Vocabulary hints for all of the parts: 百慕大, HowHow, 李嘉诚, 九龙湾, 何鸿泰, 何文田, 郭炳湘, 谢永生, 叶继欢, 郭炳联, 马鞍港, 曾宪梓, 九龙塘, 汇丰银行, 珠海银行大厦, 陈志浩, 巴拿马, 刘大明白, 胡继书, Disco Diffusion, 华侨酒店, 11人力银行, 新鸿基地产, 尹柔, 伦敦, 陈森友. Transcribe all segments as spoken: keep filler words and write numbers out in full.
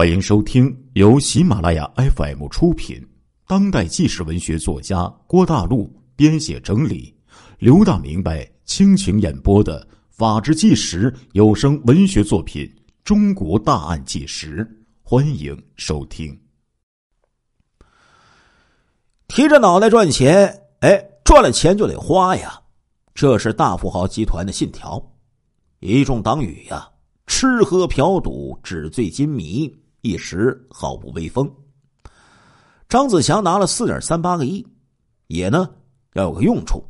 欢迎收听由喜马拉雅 F M 出品，当代纪实文学作家郭大陆编写整理，刘大明白倾情演播的法治纪实有声文学作品《中国大案纪实》，欢迎收听。提着脑袋赚钱，哎，赚了钱就得花呀，这是大富豪集团的信条。一众党羽呀，吃喝嫖赌，纸醉金迷，一时好不威风。张子强拿了 四点三八个亿，也呢要有个用处，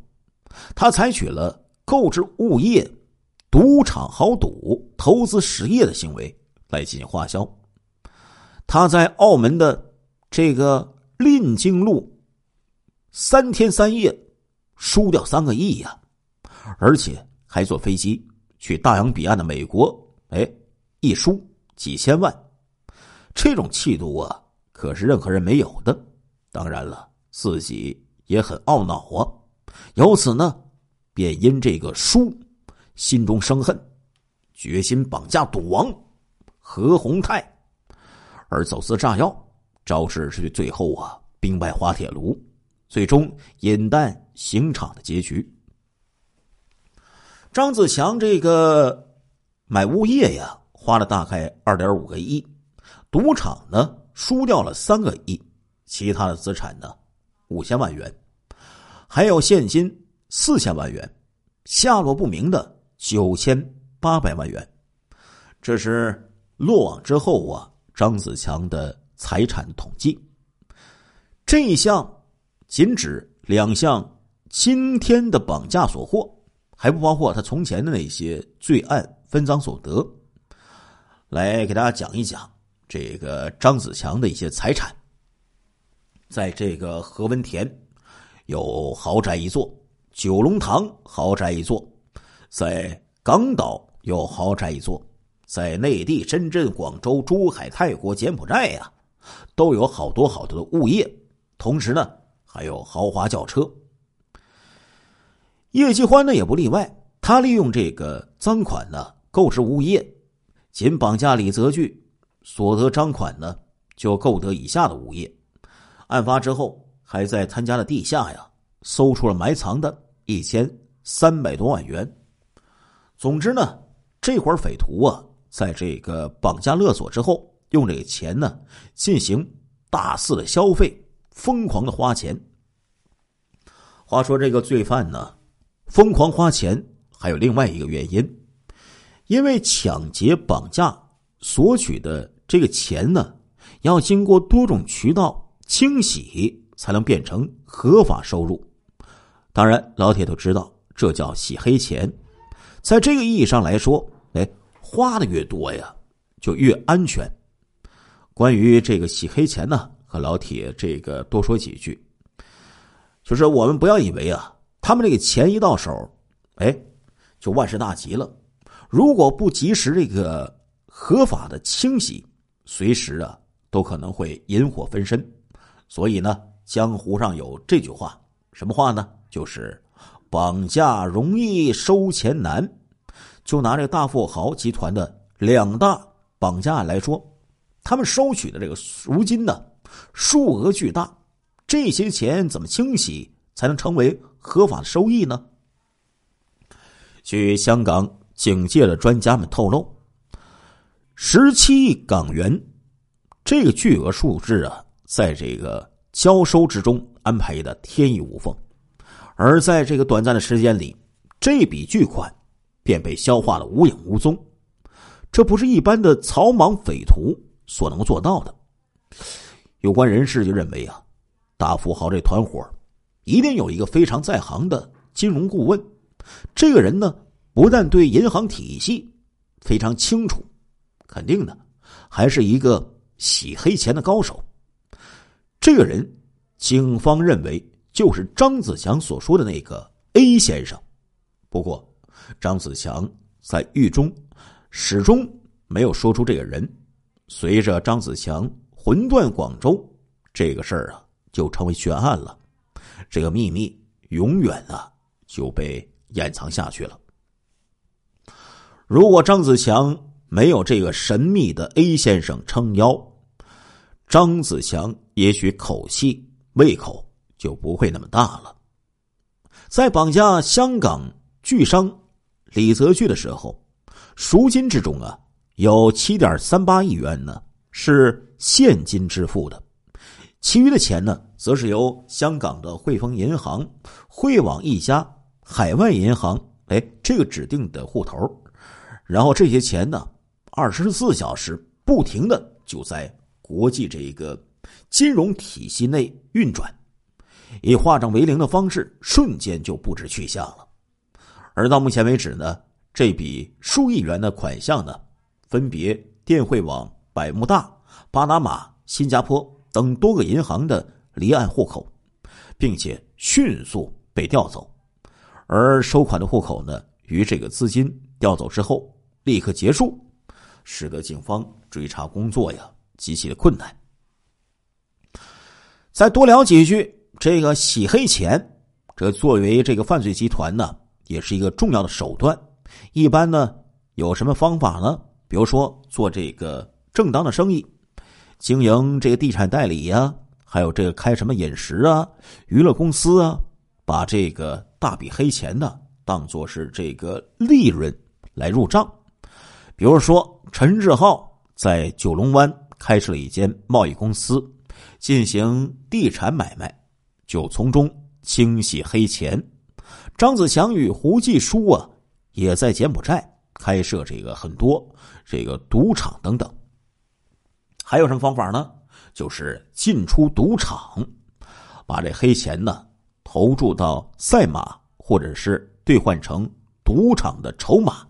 他采取了购置物业、赌场豪赌、投资实业的行为来进行花销。他在澳门的这个令京路三天三夜输掉三个亿呀、啊，而且还坐飞机去大洋彼岸的美国，哎，一输几千万，这种气度啊，可是任何人没有的。当然了，自己也很懊恼啊，由此呢，便因这个输，心中生恨，决心绑架赌王何鸿泰，而走私炸药，肇事是最后啊，兵败滑铁卢，最终饮弹刑场的结局。张子强这个买物业呀，花了大概 二点五个亿，赌场呢输掉了三个亿，其他的资产呢五千万元，还有现金四千万元，下落不明的九千八百万元。这是落网之后啊，张子强的财产统计。这一项仅指两项今天的绑架所获，还不包括他从前的那些罪案分赃所得。来给大家讲一讲这个张子强的一些财产。在这个何文田有豪宅一座，九龙塘豪宅一座，在港岛有豪宅一座，在内地深圳、广州、珠海、泰国、柬埔寨呀、啊，都有好多好多的物业，同时呢还有豪华轿车。叶继欢呢也不例外，他利用这个赃款呢购置物业，仅绑架李泽钜所得赃款呢就购得以下的物业。案发之后还在他家的地下呀搜出了埋藏的一千三百多万元。总之呢，这伙匪徒啊在这个绑架勒索之后，用这个钱呢进行大肆的消费，疯狂的花钱。话说这个罪犯呢疯狂花钱还有另外一个原因，因为抢劫绑架索取的这个钱呢，要经过多种渠道清洗才能变成合法收入。当然老铁都知道，这叫洗黑钱。在这个意义上来说，哎，花的越多呀就越安全。关于这个洗黑钱呢，和老铁这个多说几句，就是我们不要以为啊他们这个钱一到手，哎，就万事大吉了。如果不及时这个合法的清洗，随时啊都可能会引火焚身。所以呢，江湖上有这句话，什么话呢？就是绑架容易收钱难。就拿这个大富豪集团的两大绑架来说，他们收取的这个赎金呢数额巨大，这些钱怎么清洗才能成为合法的收益呢？据香港警界的专家们透露，十七亿港元这个巨额数字啊，在这个交收之中安排的天衣无缝，而在这个短暂的时间里，这笔巨款便被消化了无影无踪。这不是一般的草莽匪徒所能做到的。有关人士就认为啊，大富豪这团伙一定有一个非常在行的金融顾问，这个人呢不但对银行体系非常清楚，肯定的还是一个洗黑钱的高手。这个人警方认为就是张子强所说的那个 A 先生。不过张子强在狱中始终没有说出这个人。随着张子强魂断广州，这个事儿啊就成为悬案了，这个秘密永远啊就被掩藏下去了。如果张子强没有这个神秘的 A 先生撑腰，张子强也许口气胃口就不会那么大了。在绑架香港巨商李泽钜的时候，赎金之中啊，有 七点三八亿元呢是现金支付的，其余的钱呢则是由香港的汇丰银行、汇网一家海外银行哎，这个指定的户头，然后这些钱呢二十四小时不停的就在国际这一个金融体系内运转，以化整为零的方式瞬间就不知去向了。而到目前为止呢，这笔数亿元的款项呢分别电汇网百慕大、巴拿马、新加坡等多个银行的离岸户口，并且迅速被调走。而收款的户口呢与这个资金调走之后立刻结束，使得警方追查工作呀极其的困难。再多聊几句，这个洗黑钱，这作为这个犯罪集团呢，也是一个重要的手段。一般呢，有什么方法呢？比如说做这个正当的生意，经营这个地产代理呀、啊，还有这个开什么饮食啊、娱乐公司啊，把这个大笔黑钱呢，当作是这个利润来入账。比如说陈志浩在九龙湾开设了一间贸易公司，进行地产买卖，就从中清洗黑钱。张子强与胡继书啊，也在柬埔寨开设这个很多这个赌场等等。还有什么方法呢？就是进出赌场，把这黑钱呢投注到赛马，或者是兑换成赌场的筹码，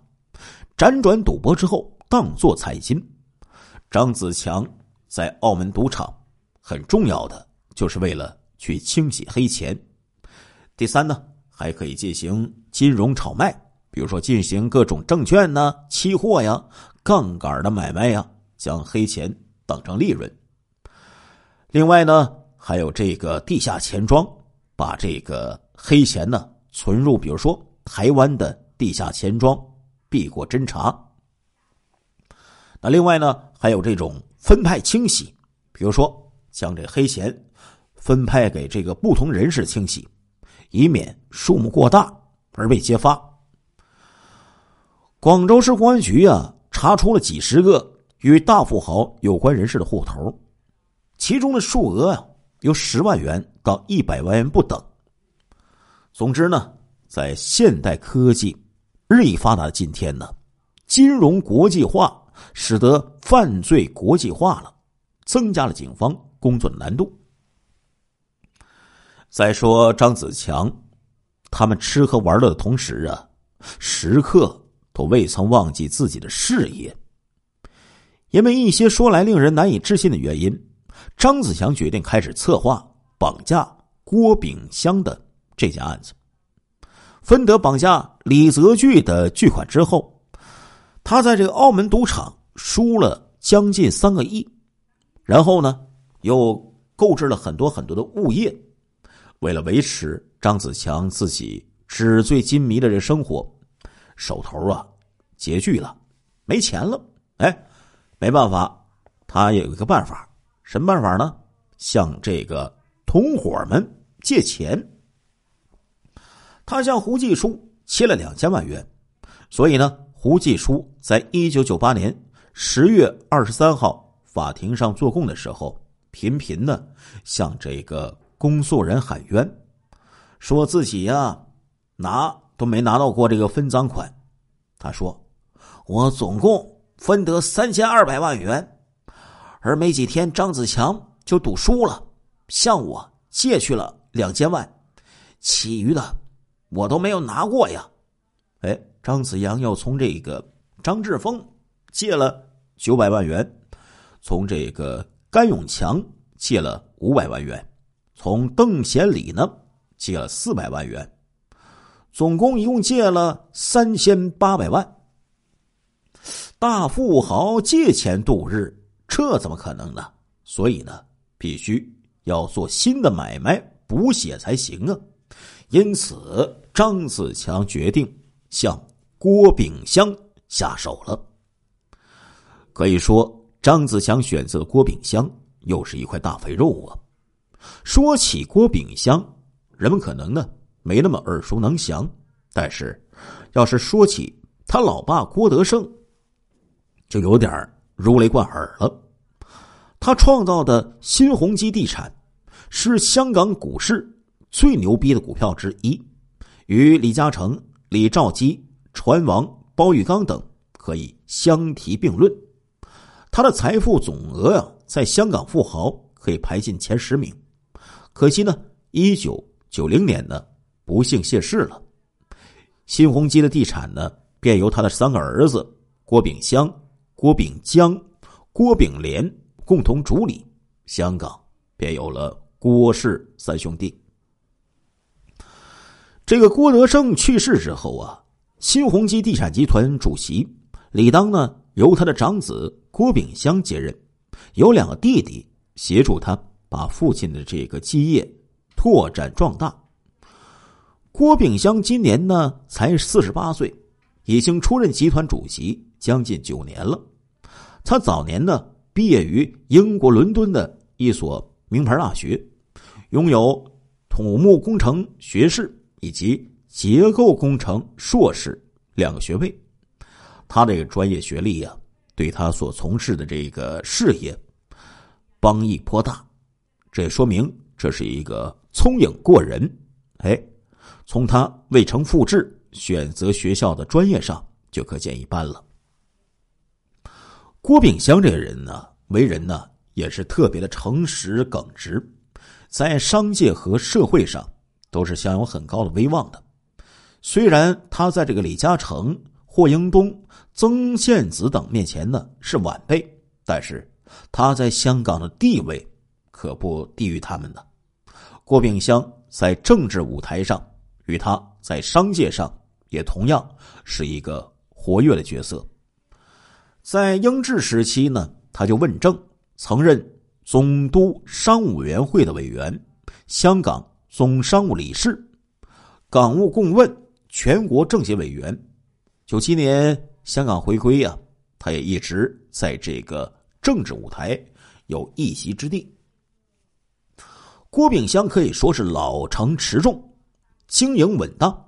辗转赌博之后当作彩金。张子强在澳门赌场很重要的就是为了去清洗黑钱。第三呢，还可以进行金融炒卖，比如说进行各种证券呢、期货呀、杠杆的买卖呀，将黑钱当成利润。另外呢，还有这个地下钱庄，把这个黑钱呢存入比如说台湾的地下钱庄，避过侦查。那另外呢，还有这种分派清洗，比如说将这黑钱分派给这个不同人士清洗，以免数目过大而被揭发。广州市公安局啊，查出了几十个与大富豪有关人士的户头，其中的数额啊，由十万元到一百万元不等。总之呢，在现代科技日益发达的今天呢，金融国际化使得犯罪国际化了，增加了警方工作的难度。再说张子强，他们吃喝玩乐的同时啊，时刻都未曾忘记自己的事业。因为一些说来令人难以置信的原因，张子强决定开始策划绑架郭炳湘的这件案子。分得绑架李泽钜的巨款之后，他在这个澳门赌场输了将近三个亿，然后呢，又购置了很多很多的物业。为了维持张子强自己纸醉金迷的这生活，手头啊拮据了，没钱了。哎，没办法，他有一个办法，什么办法呢？向这个同伙们借钱。他向胡继书借了两千万元，所以呢，胡继书在一九九八年十月二十三号法庭上作供的时候，频频的向这个公诉人喊冤，说自己呀拿都没拿到过这个分赃款。他说，我总共分得三千二百万元，而没几天张子强就赌输了，向我借去了两千万，其余的我都没有拿过呀。哎，张子强又从这个张志峰借了九百万元，从这个甘永强借了五百万元，从邓贤礼呢借了四百万元，总共一共借了三千八百万。大富豪借钱度日，这怎么可能呢？所以呢，必须要做新的买卖补血才行啊。因此，张子强决定向郭炳湘下手了。可以说张子强选择郭炳湘又是一块大肥肉啊。说起郭炳湘，人们可能呢没那么耳熟能详，但是要是说起他老爸郭德胜，就有点如雷贯耳了。他创造的新鸿基地产是香港股市最牛逼的股票之一，与李嘉诚、李兆基、船王、包玉刚等可以相提并论。他的财富总额啊，在香港富豪可以排进前十名。可惜呢，一九九零年呢，不幸谢世了。新鸿基的地产呢，便由他的三个儿子郭炳湘、郭炳江、郭炳联共同主理，香港便有了郭氏三兄弟。这个郭德胜去世之后啊，新鸿基地产集团主席理当呢由他的长子郭炳湘接任，有两个弟弟协助他把父亲的这个基业拓展壮大。郭炳湘今年呢才四十八岁，已经出任集团主席将近九年了。他早年呢毕业于英国伦敦的一所名牌大学，拥有土木工程学士以及结构工程硕士两个学位。他这个专业学历啊，对他所从事的这个事业帮益颇大，这说明这是一个聪颖过人。哎，从他未成复制选择学校的专业上就可见一斑了。郭炳湘这个人呢，为人呢也是特别的诚实耿直，在商界和社会上都是享有很高的威望的。虽然他在这个李嘉诚、霍英东、曾宪梓等面前呢是晚辈，但是他在香港的地位可不低于他们的。郭炳湘在政治舞台上与他在商界上也同样是一个活跃的角色。在英治时期呢，他就问政，曾任总督商务委员会的委员、香港总商务理事、港务共问、全国政协委员。九七年香港回归啊，他也一直在这个政治舞台有一席之地。郭炳湘可以说是老成持重，经营稳当。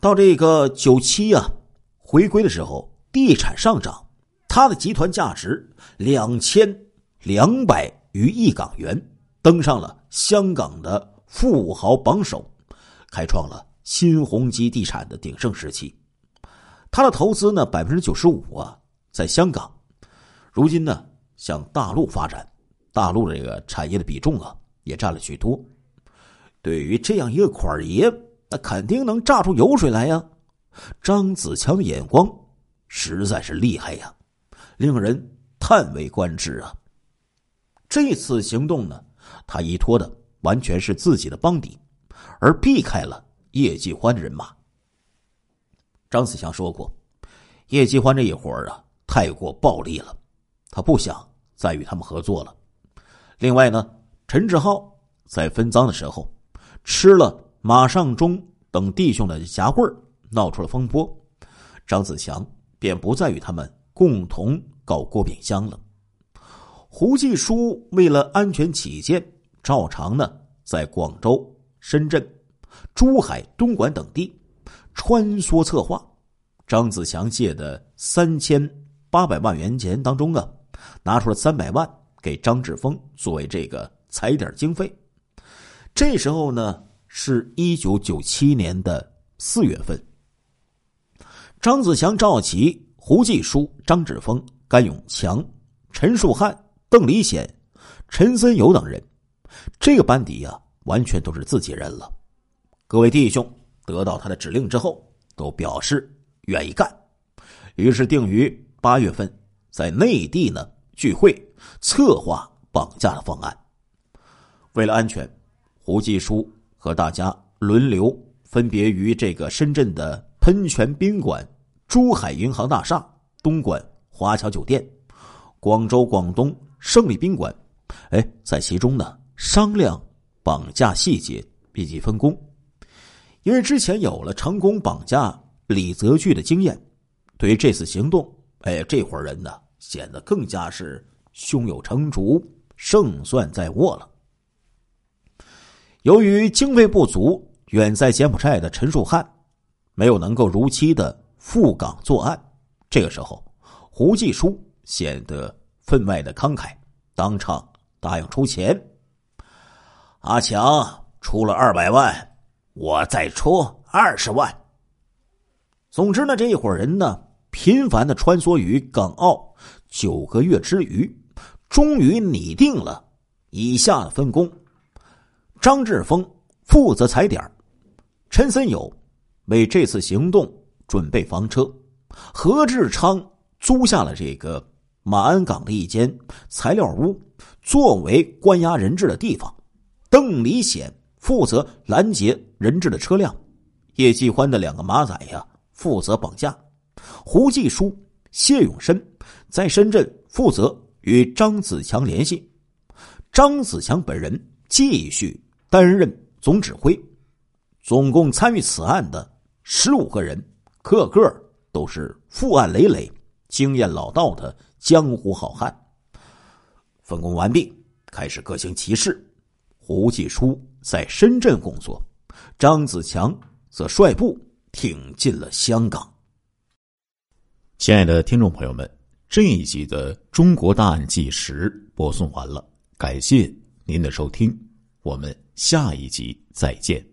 到这个九七啊回归的时候，地产上涨，他的集团价值两千两百余亿港元，登上了香港的富豪榜首，开创了新鸿基地产的鼎盛时期。他的投资呢 百分之九十五 啊在香港，如今呢向大陆发展，大陆这个产业的比重啊也占了许多。对于这样一个款儿爷，那肯定能榨出油水来呀。张子强的眼光实在是厉害呀，令人叹为观止啊。这次行动呢，他依托的完全是自己的帮底，而避开了叶继欢的人马。张子强说过，叶继欢这一伙啊太过暴力了，他不想再与他们合作了。另外呢，陈志浩在分赃的时候吃了马尚忠等弟兄的夹棍，闹出了风波，张子强便不再与他们共同搞郭炳湘了。胡继书为了安全起见，照常呢在广州、深圳、珠海、东莞等地穿梭策划。张子强借的三千八百万元钱当中啊，拿出了三百万给张志峰作为这个踩点经费。这时候呢是一九九七年的四月份。张子强召集胡继书、张志峰、甘永强、陈树汉、邓礼显、陈森友等人，这个班底啊完全都是自己人了。各位弟兄得到他的指令之后都表示愿意干，于是定于八月份在内地呢聚会，策划绑架的方案。为了安全，胡继书和大家轮流分别于这个深圳的喷泉宾馆、珠海银行大厦、东莞华侨酒店、广州广东胜利宾馆，哎，在其中呢商量绑架细节以及分工。因为之前有了成功绑架李泽钜的经验，对于这次行动哎，这伙人呢，显得更加是胸有成竹，胜算在握了。由于经费不足，远在柬埔寨的陈树汉没有能够如期的赴港作案。这个时候，胡继书显得分外的慷慨，当场答应出钱。阿强出了二百万，我再出二十万。总之呢，这一伙人呢，频繁的穿梭于港澳，九个月之余，终于拟定了以下的分工：张志峰负责踩点，陈森友为这次行动准备房车，何志昌租下了这个马鞍港的一间材料屋作为关押人质的地方，邓礼显负责拦截人质的车辆，叶继欢的两个马仔呀负责绑架，胡继书、谢永生在深圳负责与张子强联系，张子强本人继续担任总指挥。总共参与此案的十五个人，个个都是负案累累、经验老道的江湖好汉。分工完毕，开始各行其事。胡继书在深圳工作，张子强则率部挺进了香港。亲爱的听众朋友们，这一集的《中国大案纪实》播送完了，感谢您的收听，我们下一集再见。